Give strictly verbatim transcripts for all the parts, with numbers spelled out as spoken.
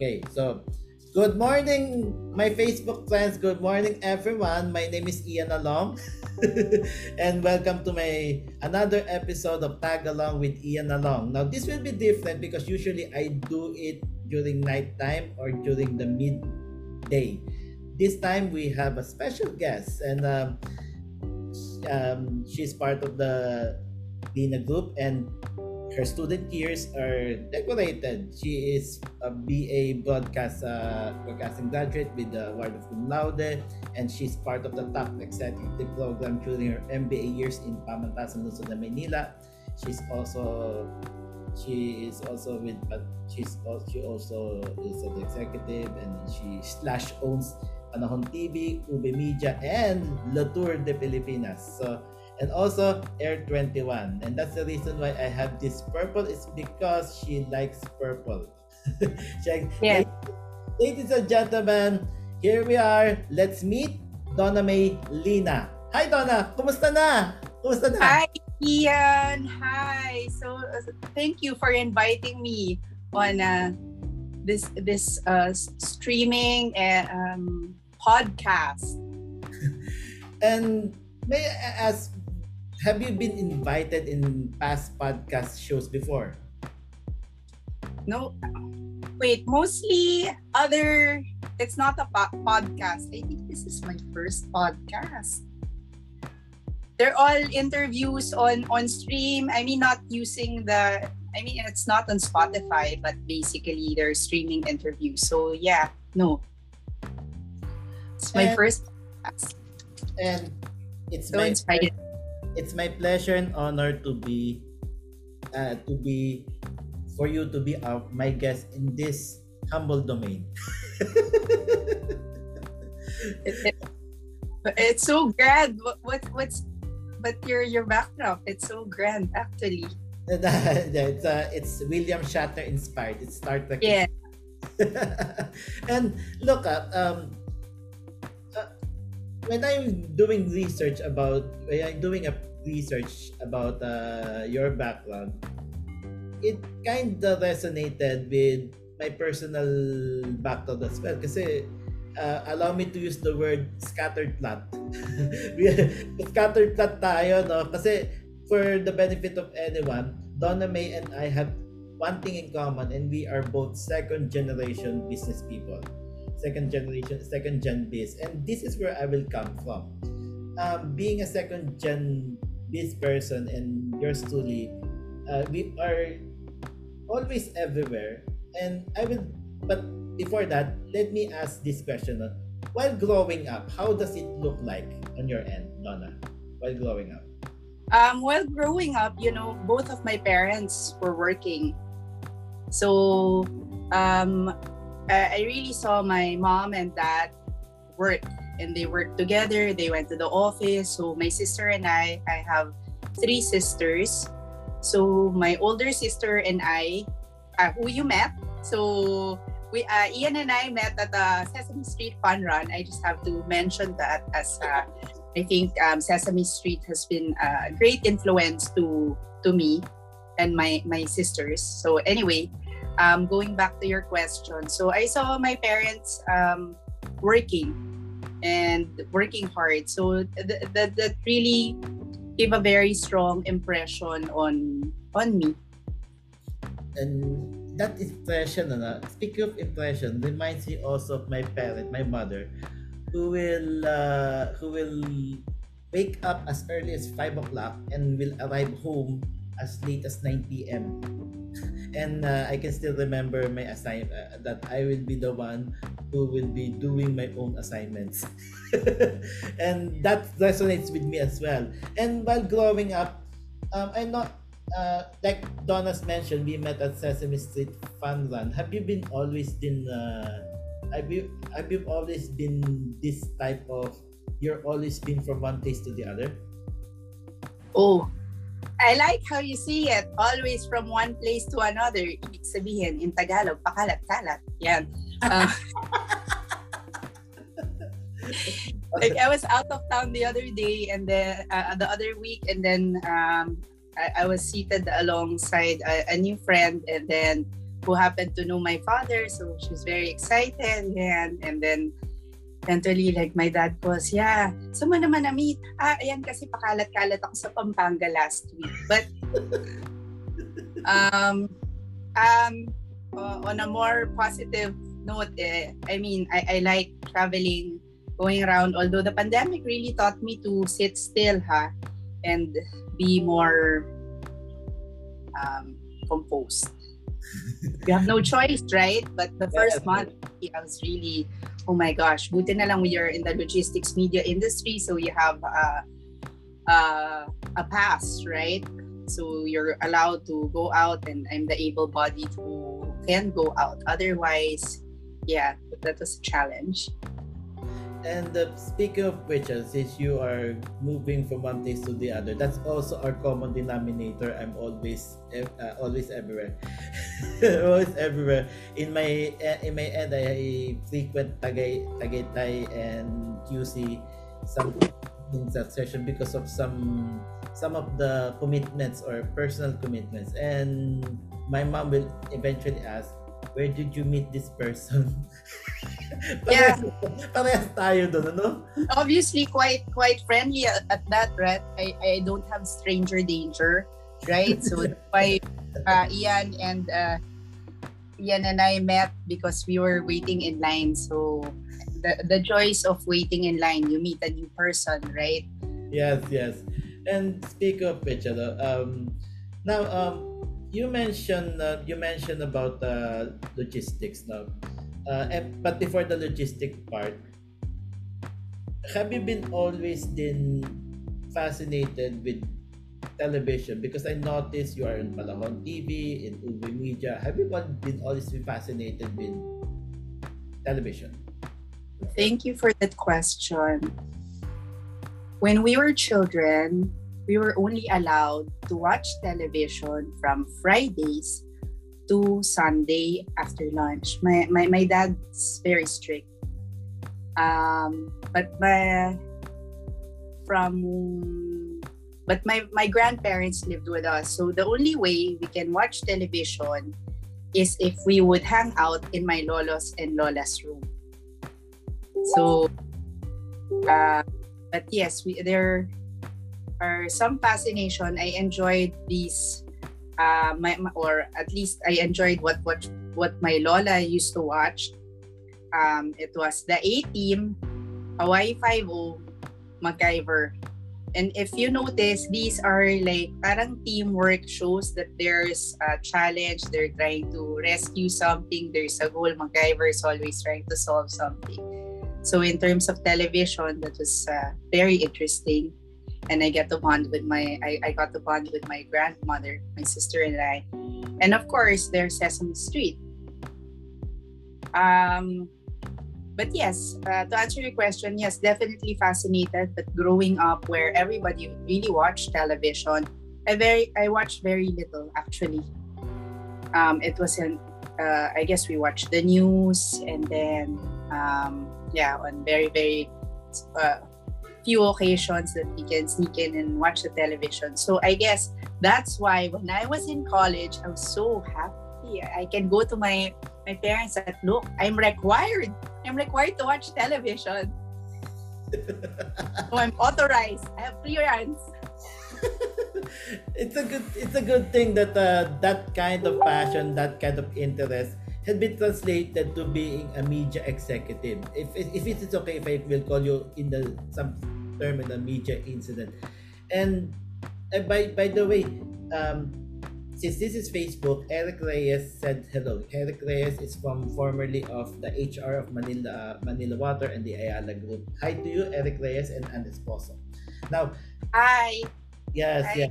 Okay, so good morning, my Facebook friends. Good morning, everyone. My name is Ian Along, and welcome to my another episode of Tag Along with Ian Along. Now, this will be different because usually I do it during nighttime or during the midday. This time we have a special guest, and um, um, she's part of the Dina group, and her student years are decorated. She is a B A broadcast uh, broadcasting graduate with the award of cum laude, and she's part of the top executive program during her M B A years in Pamantasan ng San Jose de Manila. She's also she is also with but she's also, she also is an executive, and she slash owns Panahon T V, Ube Media, and Le Tour de Filipinas. So. And also Air twenty-one, and that's the reason why I have this purple. It's because she likes purple. she, yeah. Ladies and gentlemen, here we are. Let's meet Donna May Lina. Hi, Donna. Kumusta na? Kumusta na? Hi, Ian. Hi. So uh, thank you for inviting me on uh, this this uh, streaming uh, um, podcast. And may I ask? Have you been invited in past podcast shows before? No. Wait, mostly other... It's not a po- podcast. I think this is my first podcast. They're all interviews on, on stream. I mean, not using the... I mean, it's not on Spotify, but basically they're streaming interviews. So, yeah. No. It's my and, first podcast. And it's so my... inspired. It's my pleasure and honor to be, uh, to be, for you to be our, my guest in this humble domain. it, it, it's so grand. What, what what's, but your your backdrop? It's so grand, actually. it's uh, it's William Shatner inspired. It's Star Trek. Yeah. And look up. Um, When I'm doing research about, when I'm doing a research about uh, your background, it kind of resonated with my personal background as well. Kasi, uh, allow me to use the word scattered plot. Scattered plot tayo, no? Kasi, for the benefit of anyone, Donna May and I have one thing in common, and we are both second generation business people. Second generation, second gen biz, and this is where I will come from. Um, being a second gen biz person, and yours truly, uh, we are always everywhere. And I will, but before that, let me ask this question: uh, while growing up, how does it look like on your end, Donna? While growing up, um, while growing up, you know, both of my parents were working, so um. I really saw my mom and dad work, and they worked together. They went to the office. So my sister and I, I have three sisters. So my older sister and I, uh, who you met. So we, uh, Ian and I met at the Sesame Street Fun Run. I just have to mention that as uh, I think um, Sesame Street has been a great influence to to me and my, my sisters. So anyway. Um, going back to your question, so I saw my parents um, working and working hard. So th- th- that really gave a very strong impression on on me. And that impression, Anna, speaking of impression, reminds me also of my parent, my mother, who will uh, who will wake up as early as five o'clock and will arrive home as late as nine p.m. And uh, I can still remember my assignment uh, that I will be the one who will be doing my own assignments. And that resonates with me as well. And while growing up, um, I'm not, uh, like Donna's mentioned, we met at Sesame Street Fun Run. Have you been always been, uh, have you, have you always been this type of, you're always been from one place to the other? Oh. I like how you see it, always from one place to another. Ibig sabihin, in Tagalog, pakalat-kalat. Yan. Uh, like I was out of town the other day and then uh, the other week, and then um, I, I was seated alongside a, a new friend, and then who happened to know my father, so she was very excited. And and then eventually, like, my dad was, yeah, someone naman na-meet. Ah, ayan, kasi pakalat-kalat ako sa Pampanga last week. But, um, um, uh, on a more positive note, eh, I mean, I, I like traveling, going around, although the pandemic really taught me to sit still, ha, and be more um, composed. You have no choice, right? But the first month, I was really, oh my gosh, buti na lang you're in the logistics media industry, so you have a, a, a pass, right? So you're allowed to go out, and I'm the able-bodied who can go out. Otherwise, yeah, that was a challenge. And uh, speaking of which, since you are moving from one place to the other, that's also our common denominator. I'm always, uh, always everywhere, always everywhere. In my uh, in my end, I frequent Tagay, Tagaytay and Q C some in succession because of some some of the commitments or personal commitments. And my mom will eventually ask, where did you meet this person? Yeah. Parehas tayo doon, ano? Obviously, quite quite friendly at, at that, right? I, I don't have stranger danger, right? So that's why uh, Ian and uh, Ian and I met because we were waiting in line. So the, the joys of waiting in line, you meet a new person, right? Yes, yes. And speak of each other, um, now, um, you mentioned uh, you mentioned about uh, logistics now, uh, but before the logistic part, have you been always been fascinated with television? Because I noticed you are in Panahon T V, in Ube Media. Have you been always been fascinated with television? Thank you for that question. When we were children, we were only allowed to watch television from Fridays to Sunday after lunch. My my, my dad's very strict. Um, but my from but my, my grandparents lived with us, so the only way we can watch television is if we would hang out in my lolos and lola's room. So, uh, but yes, we there. Or some fascination. I enjoyed these, uh, my, or at least I enjoyed what what what my lola used to watch. Um, it was the A-Team, Hawaii Five-O, MacGyver, and if you notice, these are like parang teamwork shows that there's a challenge. They're trying to rescue something. There's a goal. MacGyver is always trying to solve something. So in terms of television, that was uh, very interesting. And I get to bond with my, I, I got to bond with my grandmother, my sister and I. And of course, there's Sesame Street. Um, but yes, uh, to answer your question, yes, definitely fascinated. But growing up where everybody really watched television, I very, I watched very little actually. Um, it wasn't, uh, I guess we watched the news and then, um, yeah, on very, very, uh, few occasions that we can sneak in and watch the television. So I guess that's why when I was in college, I was so happy. I can go to my, my parents and look, I'm required. I'm required to watch television. So I'm authorized. I have clearance. It's a good it's a good thing that uh, that kind of passion, that kind of interest had been translated to being a media executive. If if it is okay if I will call you in the some term in the media incident. And uh, by by the way, um, since this is Facebook, Eric Reyes said hello. Eric Reyes is from formerly of the H R of Manila uh, Manila Water and the Ayala Group. Hi to you, Eric Reyes and Andes Pozo. Now, hi. Yes, hi. Yeah.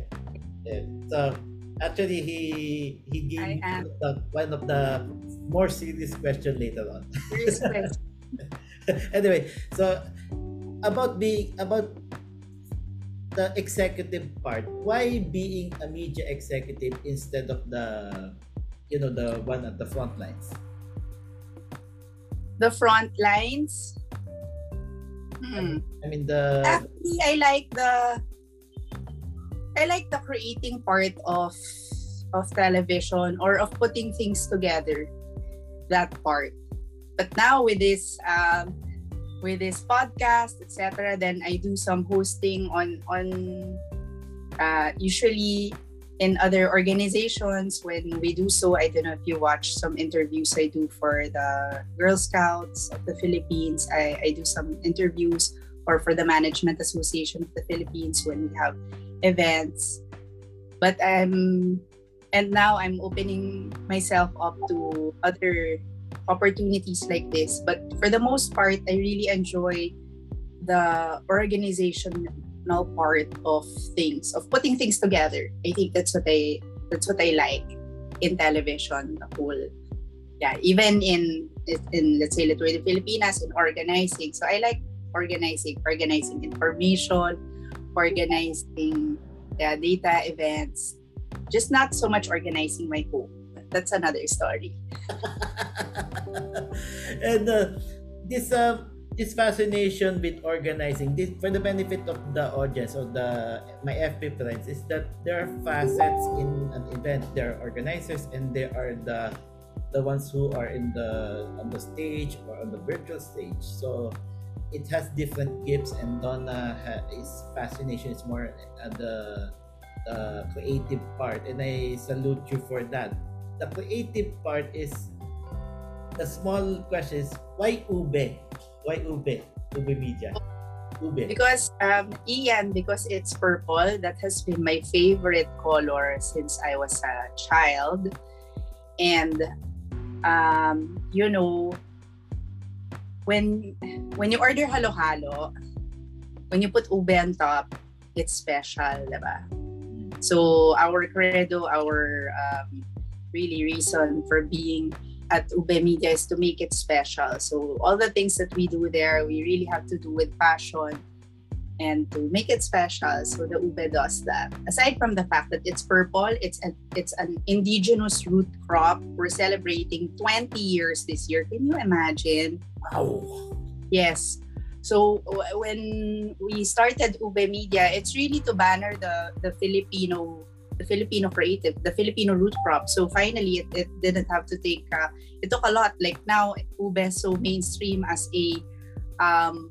yeah. So actually, he he gave me the, one of the more serious question later on. Serious question. Anyway, so about being about the executive part, why being a media executive instead of the, you know, the one at the front lines? The front lines. Hmm. I mean the. Actually, I like the. I like the creating part of of television or of putting things together, that part. But now with this um, with this podcast, et cetera, then I do some hosting on on uh, usually in other organizations. When we do so, I don't know if you watch some interviews I do for the Girl Scouts of the Philippines. I, I do some interviews, or for the Management Association of the Philippines when we have events. But I'm, and now I'm opening myself up to other opportunities like this. But for the most part, I really enjoy the organizational part of things, of putting things together. I think that's what I that's what I like in television, the whole, yeah, even in in let's say Le Tour de Filipinas, in organizing. So I like organizing, organizing information, organizing yeah, data, events, just not so much organizing my home. That's another story. And uh, this uh, this fascination with organizing, this, for the benefit of the audience or the my F P friends, is that there are facets in an event. There are organizers, and there are the the ones who are in the on the stage or on the virtual stage. So it has different gifts, and Donna is fascination is more at the uh, creative part, and I salute you for that. The creative part is the small question is why Ube? Why Ube? Ube Media. Ube. Because um, Ian, because it's purple. That has been my favorite color since I was a child, and um, you know. When when you order halo-halo, when you put ube on top, it's special, diba? So our credo, our um, really reason for being at Ube Media is to make it special. So all the things that we do there, we really have to do with passion and to make it special. So the ube does that. Aside from the fact that it's purple, it's a, it's an indigenous root crop. We're celebrating twenty years this year. Can you imagine? Wow. Yes. So w- when we started Ube Media, it's really to banner the, the Filipino the Filipino creative, the Filipino root crop. So finally, it, it didn't have to take, uh, it took a lot. Like now, ube is so mainstream as a um,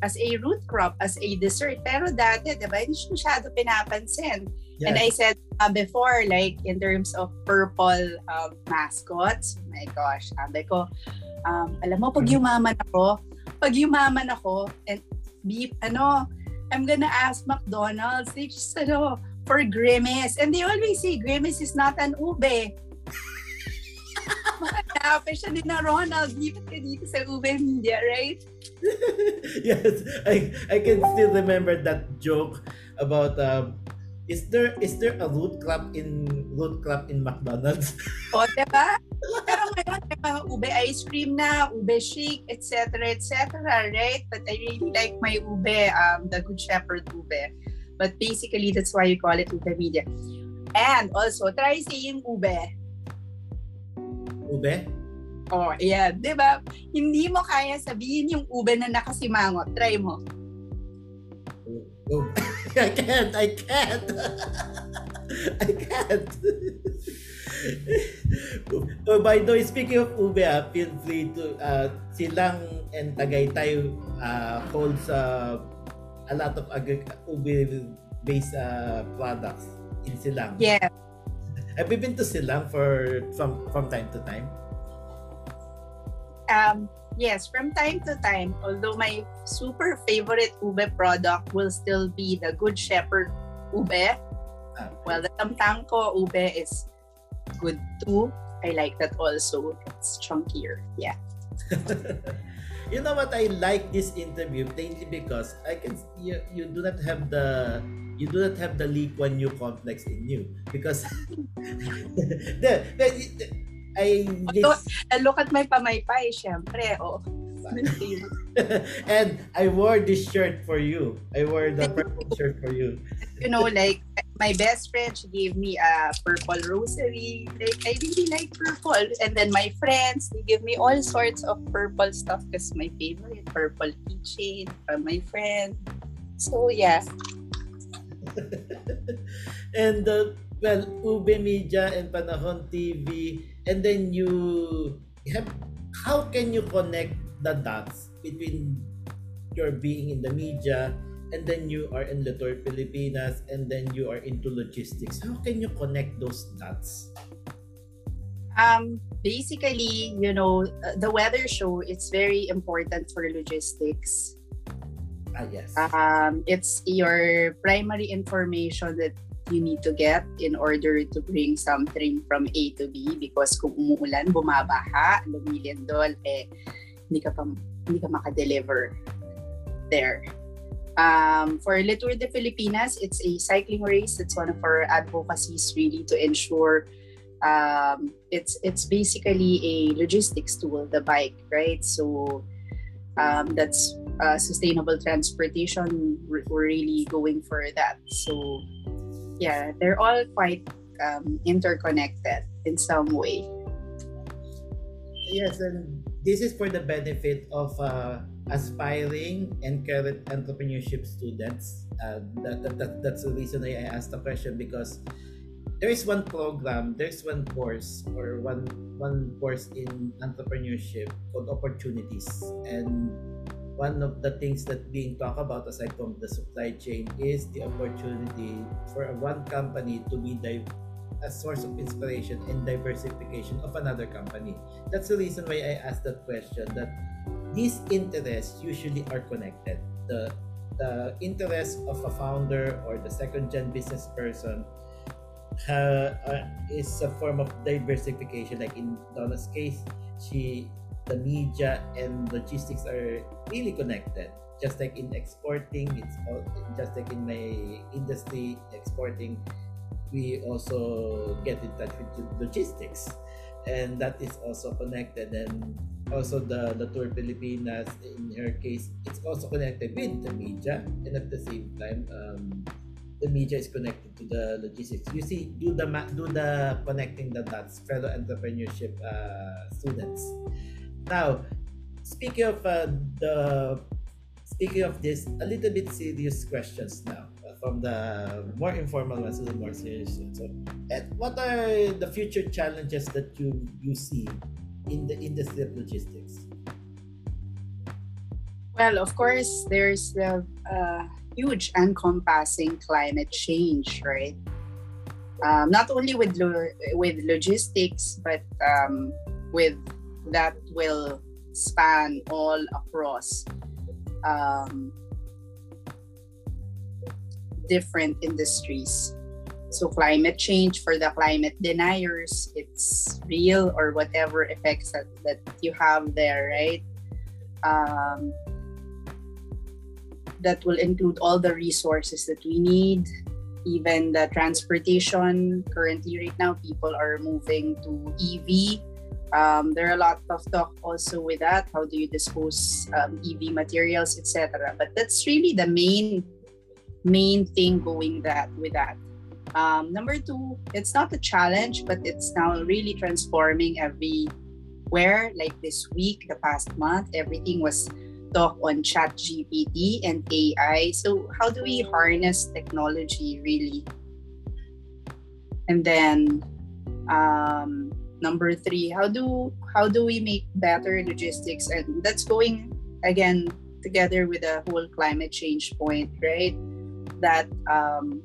as a root crop, as a dessert. Pero dati, diba, hindi siya masyado pinapansin. Yes. And I said uh, before, like in terms of purple um, mascots, oh my gosh, sabi ko, Um, alam mo, pag yumaman ako, pag yumaman ako, and beep, ano, I'm gonna ask McDonald's, they just, ano, for Grimace. And they always say, Grimace is not an ube. Mahanapin siya din na Ronald, lipat ka dito sa Ube Media, right? Yes, I I can still remember that joke about, um, is there is there a root crop in root crop in McDonald's? O, diba? Pero ngayon, diba, ube ice cream na, ube shake, et cetera, et cetera, right? But I really like my ube, um, the Good Shepherd ube. But basically, that's why you call it Ube Media. And also, try saying ube. Ube? Oh, yeah. Diba? Hindi mo kaya sabihin yung ube na nakasimangot. Try mo. Oh, I can't, I can't. I can't. Oh, by the way, speaking of ube, ah, feel free to, uh, Silang and Tagaytay uh, holds uh, a lot of agri- ube-based uh, products in Silang. Yeah. Have you been to Silang for from from time to time? Um. Yes, from time to time, although my super favorite ube product will still be the Good Shepherd ube. Well, the Tamtanko ube is good too. I like that also. It's chunkier. Yeah. You know what? I like this interview mainly because I can you, you do not have the you do not have the Lee Kuan Yew complex in you, because the, the, the I although, I look at my pamaypay, syempre, oh. And I wore this shirt for you. I wore the purple shirt for you. You know, like, my best friend, she gave me a purple rosary. Like, I really like purple. And then my friends, they give me all sorts of purple stuff because my favorite purple keychain from my friend. So, yeah. And uh, Well, Ube Media and Panahon T V, and then you have, how can you connect the dots between your being in the media and then you are in Le Tour de Filipinas and then you are into logistics? How can you connect those dots? Um, basically, you know, the weather show, it's very important for logistics. Ah, yes. Um, it's your primary information that you need to get in order to bring something from A to B, because kung umuulan, bumabaha, lumilindol, eh, hindi ka, pa, hindi ka maka-deliver there. Um, for Le Tour de Filipinas, it's a cycling race. It's one of our advocacies really to ensure um, it's, it's basically a logistics tool, the bike, right? So um, that's uh, sustainable transportation. We're really going for that. So yeah, they're all quite um, interconnected in some way. Yes, and this is for the benefit of uh, aspiring and current entrepreneurship students. Uh, that, that, that, that's the reason I asked the question, because there is one program, there's one course or one one course in entrepreneurship called Opportunities. And one of the things that being talked about aside from the supply chain is the opportunity for one company to be div- a source of inspiration and diversification of another company. That's the reason why I asked that question, that these interests usually are connected. The, the interests of a founder or the second-gen business person uh, uh, is a form of diversification. Like in Donna's case, she the media and logistics are really connected. Just like in exporting, it's all, just like in my industry, exporting, we also get in touch with logistics, and that is also connected. And also the, the Tour Filipinas, in her case, it's also connected with the media, and at the same time, um, the media is connected to the logistics. You see, do the do the connecting the dots, fellow entrepreneurship uh, students. Now, speaking of uh, the speaking of this, a little bit serious questions now, uh, from the more informal ones to the more serious ones. So, and what are the future challenges that you you see in the industry of logistics? Well, of course, there's the uh, huge encompassing climate change, right? Um, not only with lo- with logistics, but um, with that will span all across um, different industries. So climate change, for the climate deniers, it's real, or whatever effects that, that you have there, right? Um, that will include all the resources that we need, even the transportation. Currently, right now, people are moving to E V. Um, there are a lot of talk also with that. How do you dispose um, E V materials, et cetera. But that's really the main main thing going that with that. Um, number two, it's not a challenge, but it's now really transforming everywhere. Like this week, the past month, everything was talk on Chat G P T and A I. So how do we harness technology really? And then um, number three, how do how do we make better logistics? And that's going again together with the whole climate change point, right? That um,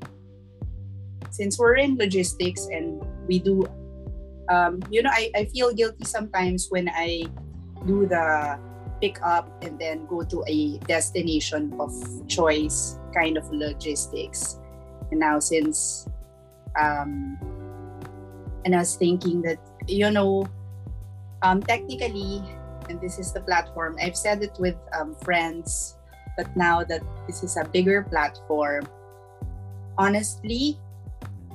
since we're in logistics and we do, um, you know, I, I feel guilty sometimes when I do the pick up and then go to a destination of choice kind of logistics. And now since um, and I was thinking that, you know, um, technically, and this is the platform, I've said it with um, friends, but now that this is a bigger platform, honestly,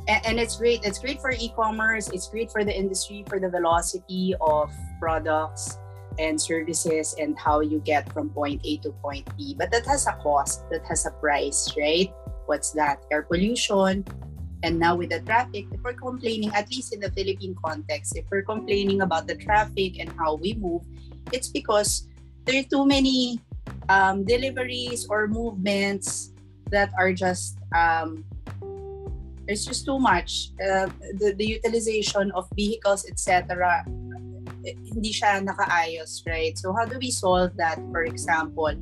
and, and it's great. It's great for e-commerce. It's great for the industry, for the velocity of products and services and how you get from point A to point B. But that has a cost. That has a price, right? What's that? Air pollution. And now with the traffic, if we're complaining, at least in the Philippine context, if we're complaining about the traffic and how we move, it's because there are too many um, deliveries or movements that are just um, There's just too much. Uh, the, the utilization of vehicles, et cetera, hindi siya nakaayos, right? So how do we solve that, for example?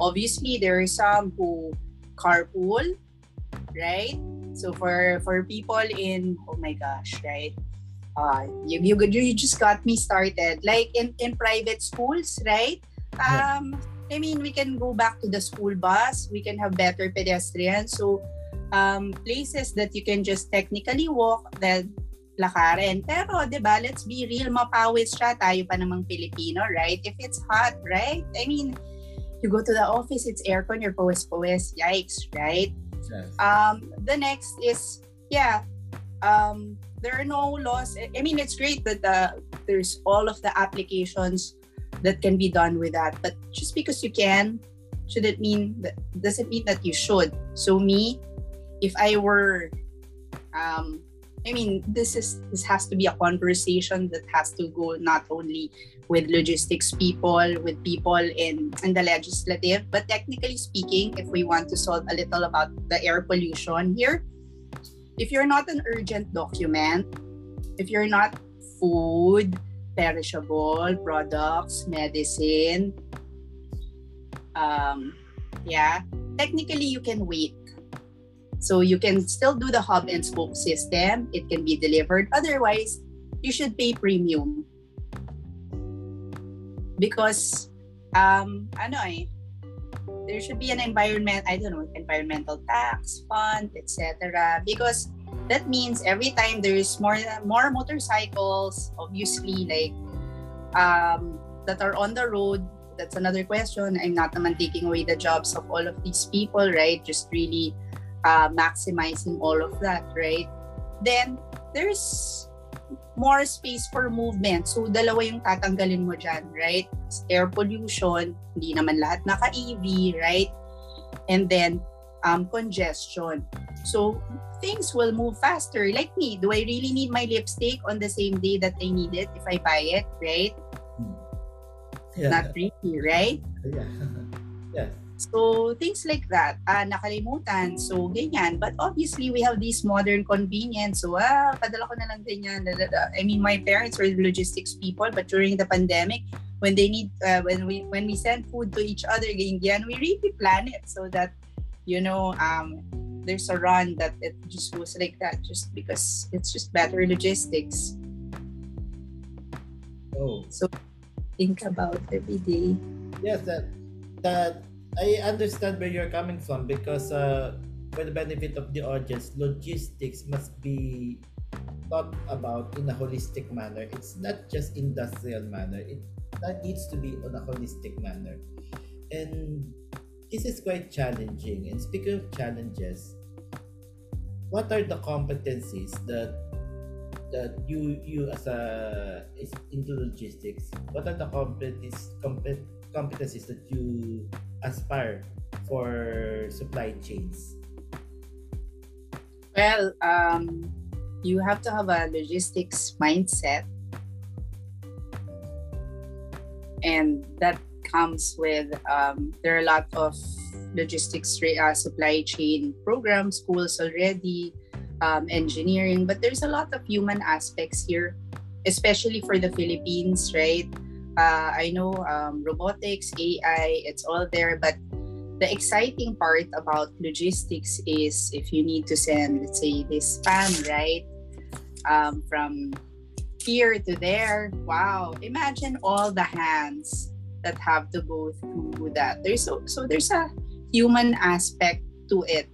Obviously, there are some who carpool, right? So for for people in, oh my gosh, right? Uh, you, you, you just got me started. Like in, in private schools, right? Um, I mean, we can go back to the school bus. We can have better pedestrians. So um, places that you can just technically walk, then lakarin. Pero, di ba, let's be real, mapawis siya. Tayo pa namang Pilipino, right? If it's hot, right? I mean, you go to the office, it's aircon, you're pawis-pawis. Yikes, right? Yes. Um, the next is, yeah, um, there are no laws. I mean, it's great that the, there's all of the applications that can be done with that. But just because you can, shouldn't mean that, doesn't mean that you should. So me, if I were, um, I mean, this is this has to be a conversation that has to go not only with logistics people, with people in, in the legislative, but technically speaking, if we want to solve a little about the air pollution here, if you're not an urgent document, if you're not food, perishable products, medicine, um, yeah, technically you can wait. So you can still do the hub and spoke system. It can be delivered. Otherwise, you should pay premium. Because, um, ano eh, there should be an environment, I don't know, environmental tax, fund, et cetera. Because that means every time there's more more motorcycles, obviously, like, um, that are on the road, that's another question. I'm not naman taking away the jobs of all of these people, right? Just really Uh, maximizing all of that, right? Then there's more space for movement. So dalawa yung tatanggalin mo dyan, right? Air pollution, hindi naman lahat naka-E V, right? And then um, congestion. So things will move faster. Like me, do I really need my lipstick on the same day that I need it if I buy it, right? Yeah. Not really, right? Yeah. Yeah. So, things like that, ah, nakalimutan, so ganyan. But obviously, we have these modern convenience. So, ah, padala ko na lang ganyan. I mean, my parents were logistics people, but during the pandemic, when they need, uh, when we when we send food to each other, ganyan, we really plan it so that, you know, um, there's a run that it just goes like that, just because it's just better logistics. Oh. So, think about every day. Yes, that, that, I understand where you're coming from because uh, for the benefit of the audience, logistics must be thought about in a holistic manner. It's not just industrial manner. It that needs to be on a holistic manner. And this is quite challenging. And speaking of challenges, what are the competencies that that you you as a is into logistics? What are the competencies compet, competencies that you aspire for supply chains? Well, um, you have to have a logistics mindset, and that comes with um, there are a lot of logistics uh, supply chain programs, schools already, um, engineering, but there's a lot of human aspects here, especially for the Philippines, right? Uh, I know um, robotics, A I, it's all there. But the exciting part about logistics is if you need to send, let's say, this spam, right? Um, from here to there. Wow. Imagine all the hands that have to go through that. There's so, so there's a human aspect to it.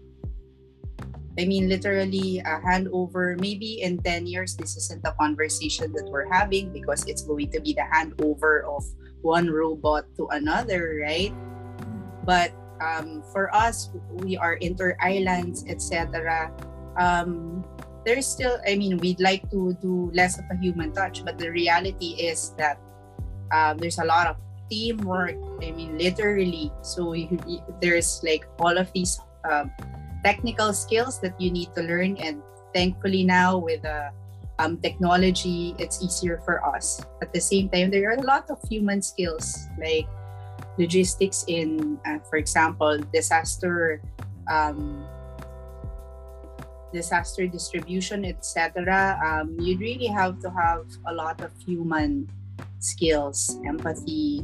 I mean, literally a handover, maybe in ten years, this isn't a conversation that we're having because it's going to be the handover of one robot to another, right? But um, for us, we are inter-islands, et cetera. Um, there's still, I mean, we'd like to do less of a human touch, but the reality is that uh, there's a lot of teamwork. I mean, literally. So you, there's like all of these um, technical skills that you need to learn, and thankfully now with uh, um, technology, it's easier for us. At the same time, there are a lot of human skills like logistics in, uh, for example, disaster, um, disaster distribution, et cetera, um, you really have to have a lot of human skills, empathy,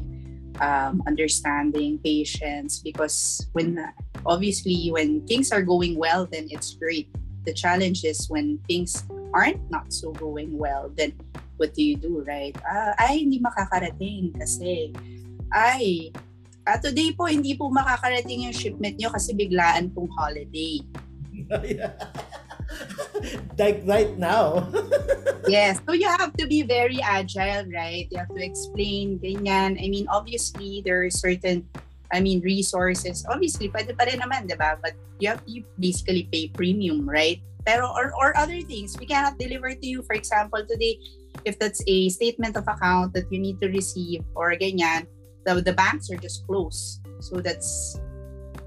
um, understanding, patience, because when obviously when things are going well, then it's great. The challenge is when things aren't not so going well, then what do you do, right? Ah, ay, hindi makakarating kasi, ay, ah, today po, hindi po makakarating yung shipment nyo kasi biglaan pong holiday. Like right now. Yes. So you have to be very agile, right? You have to explain, ganyan. I mean, obviously, there are certain, I mean, resources. Obviously, pwede pa rin naman, diba? But you have to basically pay premium, right? Pero, or, or other things, we cannot deliver to you. For example, today, if that's a statement of account that you need to receive or ganyan, The, the banks are just closed, so that's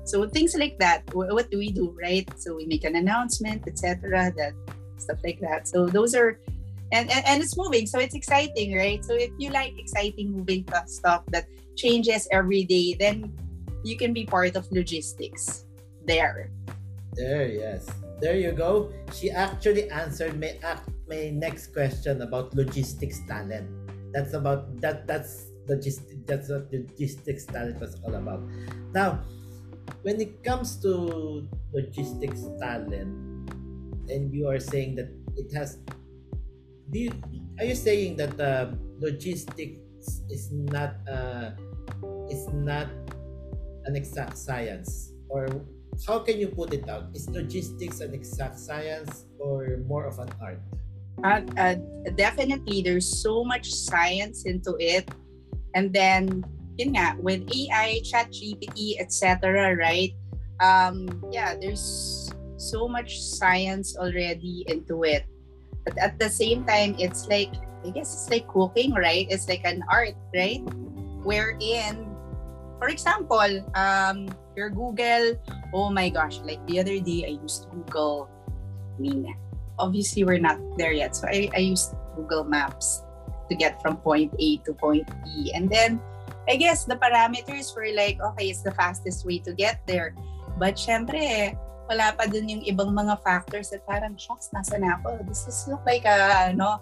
so things like that. W- what do we do, right? So we make an announcement, et cetera. That stuff like that. So those are, and, and and it's moving, so it's exciting, right? So if you like exciting moving stuff that changes every day, then you can be part of logistics. There. There, yes. There you go. She actually answered my my next question about logistics talent. That's about that. That's. Logistics, that's what logistics talent was all about. Now, when it comes to logistics talent, and you are saying that it has, do you, are you saying that uh, logistics is not uh, is not an exact science, or how can you put it out? Is logistics an exact science or more of an art? Uh, uh, definitely, there's so much science into it. And then, yun nga, with A I, ChatGPT, et cetera, right? Um, yeah, there's so much science already into it. But at the same time, it's like, I guess it's like cooking, right? It's like an art, right? Wherein, for example, um, your Google, oh my gosh, like the other day, I used Google. I mean, obviously, we're not there yet. So I, I used Google Maps to get from point A to point B. And then, I guess the parameters were like, okay, it's the fastest way to get there. But syempre, wala pa dun yung ibang mga factors that parang, shucks, nasa na ako. This is look like a, ano,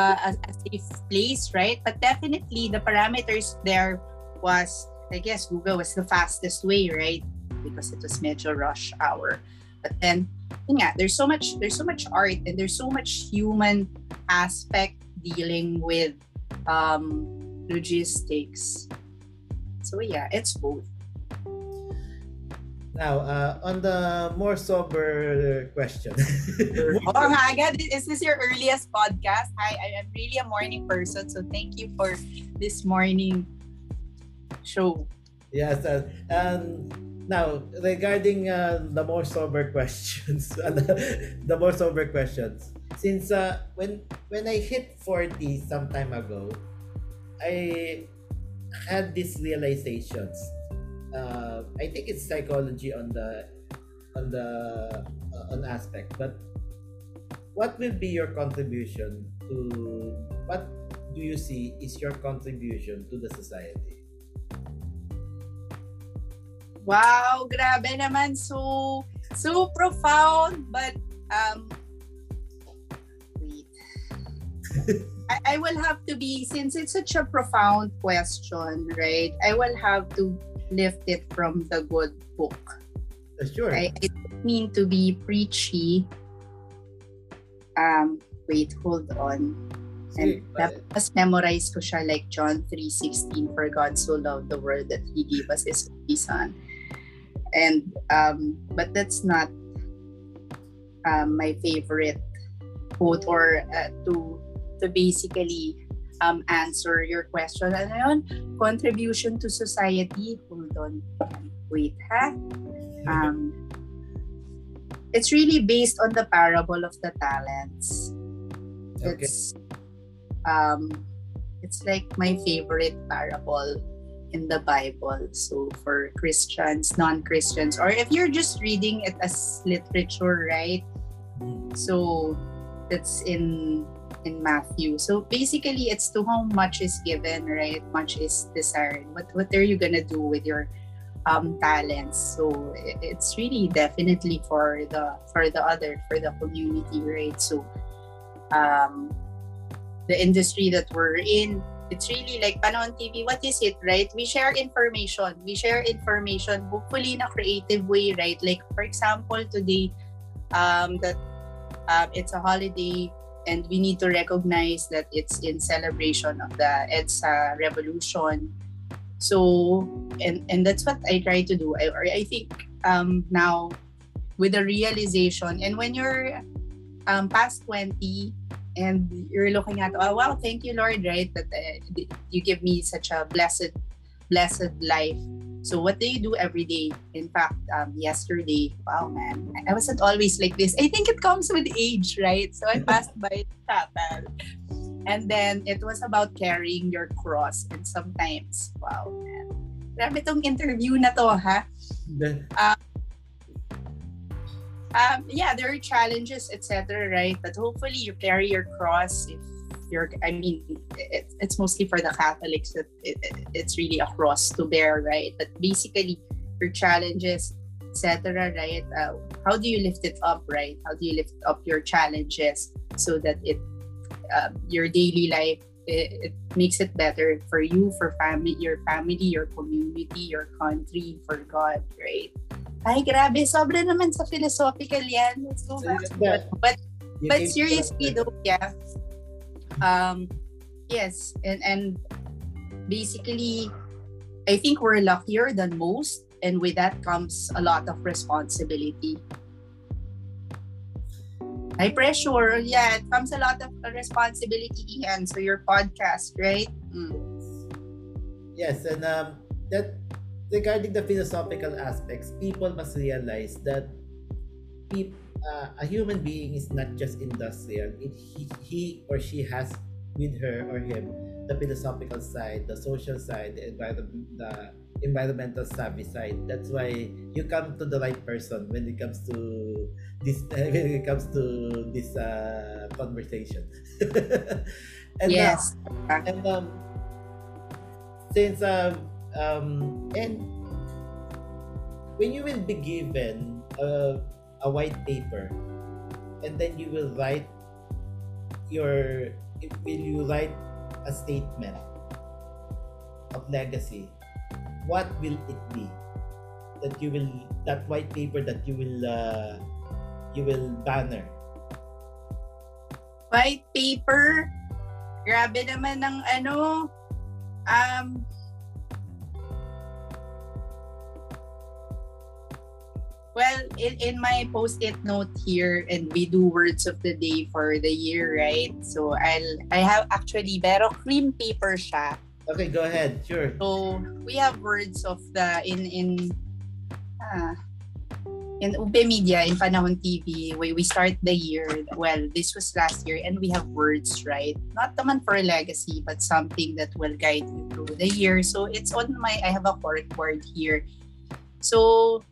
a, a safe place, right? But definitely, the parameters there was, I guess Google was the fastest way, right? Because it was medyo rush hour. But then, yeah, there's so much, there's so much art and there's so much human aspect dealing with um, logistics. So yeah, it's both. Now, uh, on the more sober question. Oh, hi, God, is this your earliest podcast? Hi, I am really a morning person, so thank you for this morning show. Yes, uh, um, now regarding uh, the more sober questions, the more sober questions. Since uh, when when I hit forty some time ago, I had these realizations. Uh, I think it's psychology on the on the uh, on aspect. But what will be your contribution to? What do you see is your contribution to the society? Wow, grabe naman, so so profound, but um. I, I will have to be, since it's such a profound question, right? I will have to lift it from the good book. Sure. I, I don't mean to be preachy. Um, wait, hold on. And tapos memorize ko siya like John three sixteen, for God so loved the world that He gave us His only Son. And um, but that's not um, my favorite quote or uh, to. to basically um, answer your question. Ano yun? Contribution to society. Hold on. Wait, ha? Um, it's really based on the parable of the talents. It's, okay. um, it's like my favorite parable in the Bible. So for Christians, non-Christians, or if you're just reading it as literature, right? So it's in... in Matthew. So basically, it's to whom much is given, right? Much is desired. What what are you gonna do with your um, talents. So it's really definitely for the for the other for the community, right? So um, the industry that we're in, it's really like Panahon T V. What is it, right? We share information. We share information, hopefully in a creative way, right? Like for example, today um, that um, it's a holiday. And we need to recognize that it's in celebration of the EDSA revolution. So, and, and that's what I try to do. I, I think um, now with the realization, and when you're um, past twenty and you're looking at, oh, wow, thank you, Lord, right? That uh, you give me such a blessed, blessed life. So what do you do every day? In fact, um, yesterday, wow, man, I wasn't always like this. I think it comes with age, right? So I passed by the chapel. And then it was about carrying your cross. And sometimes, wow, man. Grabe tong interview na to, ha? Um, um, yeah, there are challenges, et cetera, right? But hopefully you carry your cross. If you're, I mean, it, it's mostly for the Catholics that it, it, it's really a cross to bear, right? But basically, your challenges, et cetera, right? Uh, how do you lift it up, right? How do you lift up your challenges so that it, uh, your daily life, it, it makes it better for you, for family, your family, your community, your country, for God, right? Ay, grabe, sobra naman sa philosophical yan. Let's go back. But, but seriously though, yeah. Um, yes, and, and basically, I think we're luckier than most, and with that comes a lot of responsibility. High pressure, yeah, it comes a lot of responsibility, and so your podcast, right? Mm. Yes, and um, that regarding the philosophical aspects, people must realize that people. Uh, a human being is not just industrial. It, he, he or she has with her or him the philosophical side, the social side, the, environment, the environmental savvy side. That's why you come to the right person when it comes to this. Uh, when it comes to this uh, conversation. and, yes. Uh, and um, since um, um, and when you will be given uh. a white paper, and then you will write your will you write a statement of legacy, what will it be that you will that white paper that you will uh, you will banner? White paper, grabe naman ng ano um Well, in, in my post-it note here, and we do words of the day for the year, right? So I'll I have actually pero cream paper siya. Okay, go ahead. Sure. So we have words of the in in uh, in Ube Media, in Panahon T V, where we start the year. Well, this was last year, and we have words, right? Not naman for a legacy, but something that will guide you through the year. So it's on my I have a corkboard here. So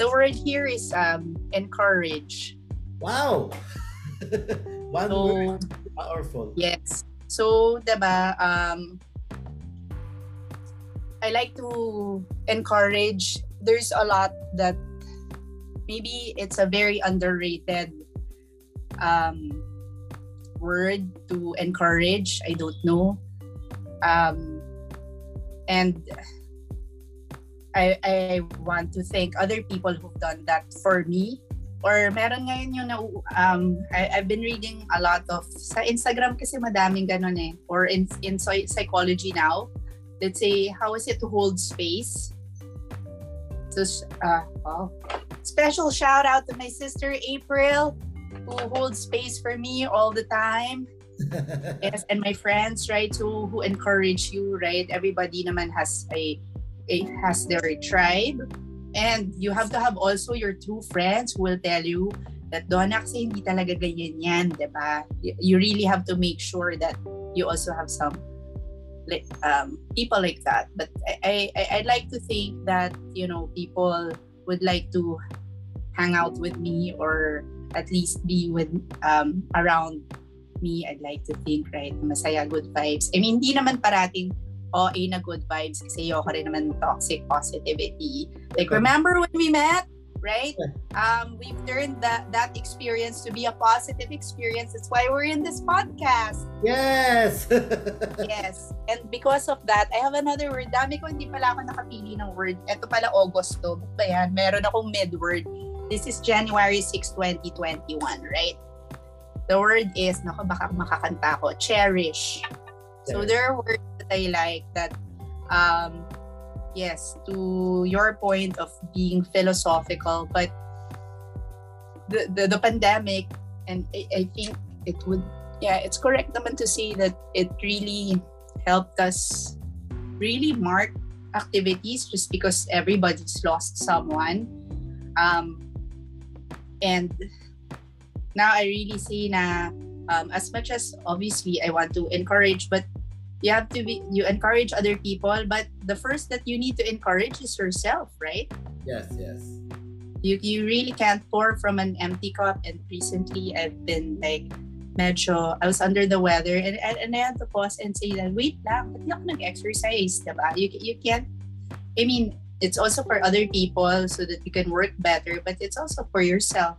the word here is um, encourage. Wow! One so, word, powerful. Yes. So, diba, um, I like to encourage. There's a lot that maybe it's a very underrated um, word to encourage. I don't know. Um, and... I, I want to thank other people who've done that for me. Or meron ngayon yung na, um, I, I've been reading a lot of, sa Instagram kasi madaming ganun eh. Or in, in psychology now, let's say, how is it to hold space? So, uh, oh, special shout out to my sister April, who holds space for me all the time. Yes, and my friends, right, who, who encourage you, right? Everybody naman has a It has their tribe, and you have to have also your true friends who will tell you that Donna kasi hindi talaga ganyan yan, diba? You really have to make sure that you also have some like um, people like that. But I, I, I like to think that, you know, people would like to hang out with me, or at least be with um, around me. I'd like to think, right? Masaya, good vibes. I mean, hindi naman parating O A na good vibes kasi ayoko rin naman toxic positivity. Like, remember when we met? Right? Um, we've turned that, that experience to be a positive experience. That's why we're in this podcast. Yes! Yes. And because of that, I have another word. Dami ko hindi pala ako nakapili ng word. Ito pala August to. But yan, meron akong mid-word. This is January sixth, twenty twenty-one, right? The word is, naku, baka makakanta ko, cherish. Cherish. So there are words that I like that, um, yes, to your point of being philosophical, but the the, the pandemic, and I, I think it would, yeah, it's correct naman to say that it really helped us really mark activities just because everybody's lost someone. Um, and now I really see na, um, as much as obviously I want to encourage, but you have to be, you encourage other people, but the first that you need to encourage is yourself, right? Yes, yes. You you really can't pour from an empty cup. And recently I've been like, medyo, I was under the weather, and and, and I had to pause and say that, wait lang, ba't ako nag-exercise, diba? You, you can't, I mean, it's also for other people so that you can work better, but it's also for yourself.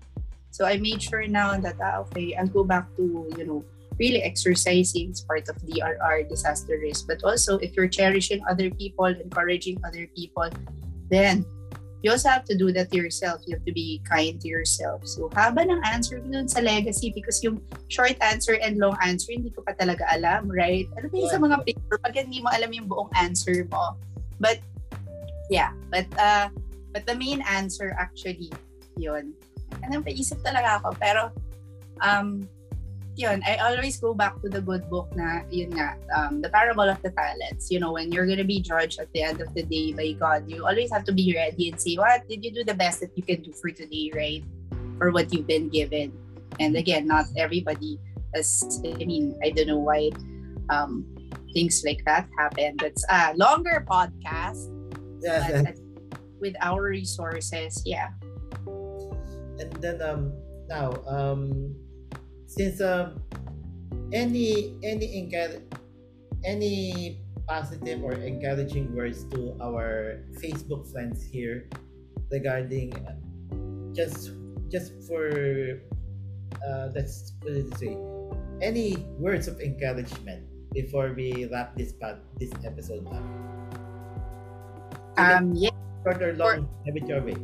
So I made sure now that, ah, okay, I'll go back to, you know, really exercising is part of D R R, disaster risk. But also, if you're cherishing other people, encouraging other people, then you also have to do that to yourself. You have to be kind to yourself. So, haba ng answer ko nun sa legacy, because yung short answer and long answer, hindi ko pa talaga alam, right? Ano ba yung sa mga paper? Pag hindi mo alam yung buong answer mo. But, yeah. But, uh, but the main answer, actually, yun. Anong paisip talaga ako. Pero, um, yun, I always go back to the good book na, yun nga, um, the parable of the talents. You know, when you're gonna be judged at the end of the day by God, you always have to be ready and say, what did you do the best that you can do for today, right? For what you've been given. And again, not everybody has, I mean, I don't know why um, things like that happen. That's a longer podcast. Yeah. But with our resources, yeah. And then, um, now, um, since um, any any encourage, any positive or encouraging words to our Facebook friends here regarding uh, just just for uh, let's put it this way, any words of encouragement before we wrap this part, this episode up. So um yeah. Short or long, or- have it your way.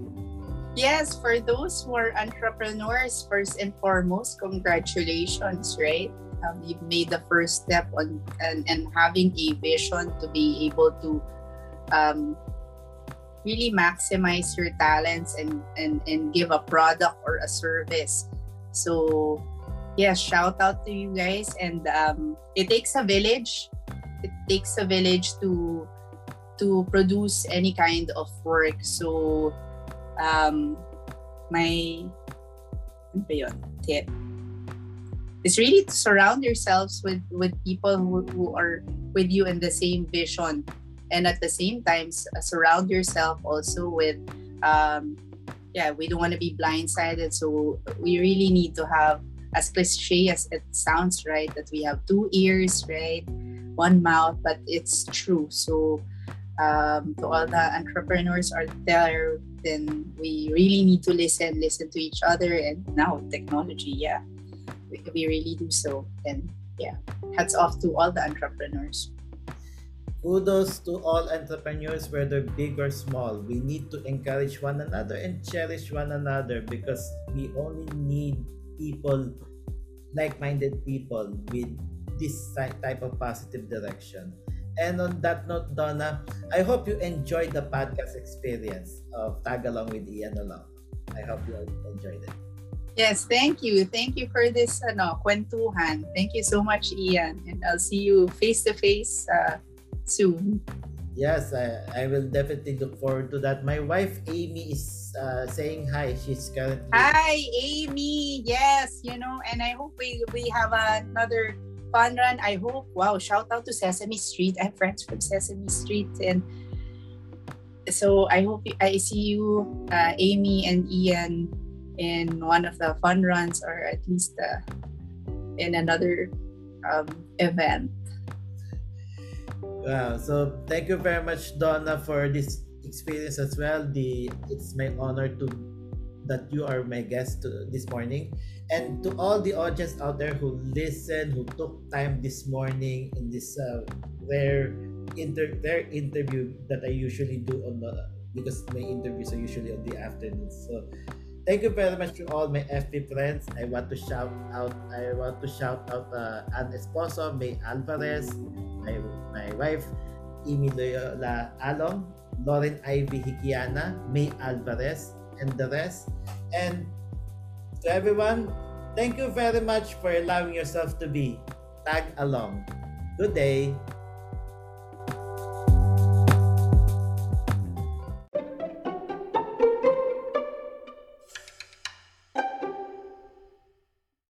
Yes, for those who are entrepreneurs, first and foremost, congratulations, right? Um, you've made the first step on and, and having a vision to be able to um, really maximize your talents and, and, and give a product or a service. So, yes, shout out to you guys. And um, it takes a village. It takes a village to to produce any kind of work. So, um my tip is really to surround yourselves with with people who, who are with you in the same vision, and at the same time surround yourself also with um yeah we don't want to be blindsided, so we really need to have, as cliche as it sounds, right, that we have two ears, right, one mouth, but it's true. So Um, to all the entrepreneurs out there, then we really need to listen, listen to each other, and now technology, yeah, we, we really do so. And yeah, hats off to all the entrepreneurs. Kudos to all entrepreneurs, whether big or small. We need to encourage one another and cherish one another, because we only need people, like-minded people with this type of positive direction. And on that note, Donna, I hope you enjoyed the podcast experience of Tag Along with Ian Along. I hope you enjoyed it. Yes, thank you. Thank you for this ano, kwentuhan. Thank you so much, Ian. And I'll see you face-to-face uh, soon. Yes, I, I will definitely look forward to that. My wife, Amy, is uh, saying hi. She's currently... Hi, Amy. Yes, you know, and I hope we, we have another... Fun Run, I hope. Wow, shout out to Sesame Street. I have friends from Sesame Street, and so I hope I see you, uh, Amy and Ian, in one of the Fun Runs, or at least uh, in another um, event. Wow. So thank you very much, Donna, for this experience as well. The it's my honor to that you are my guest to, this morning. And to all the audience out there who listened, who took time this morning in this uh, rare, inter- rare interview that I usually do on the, because my interviews are usually on the afternoon. So thank you very much to all my F P friends. I want to shout out, I want to shout out uh, Andes Pozo, May Alvarez, my, my wife, Imi Loyola Alon, Lauren Ivy Hikiana, May Alvarez, and the rest. And to everyone, thank you very much for allowing yourself to be tag along. Good day.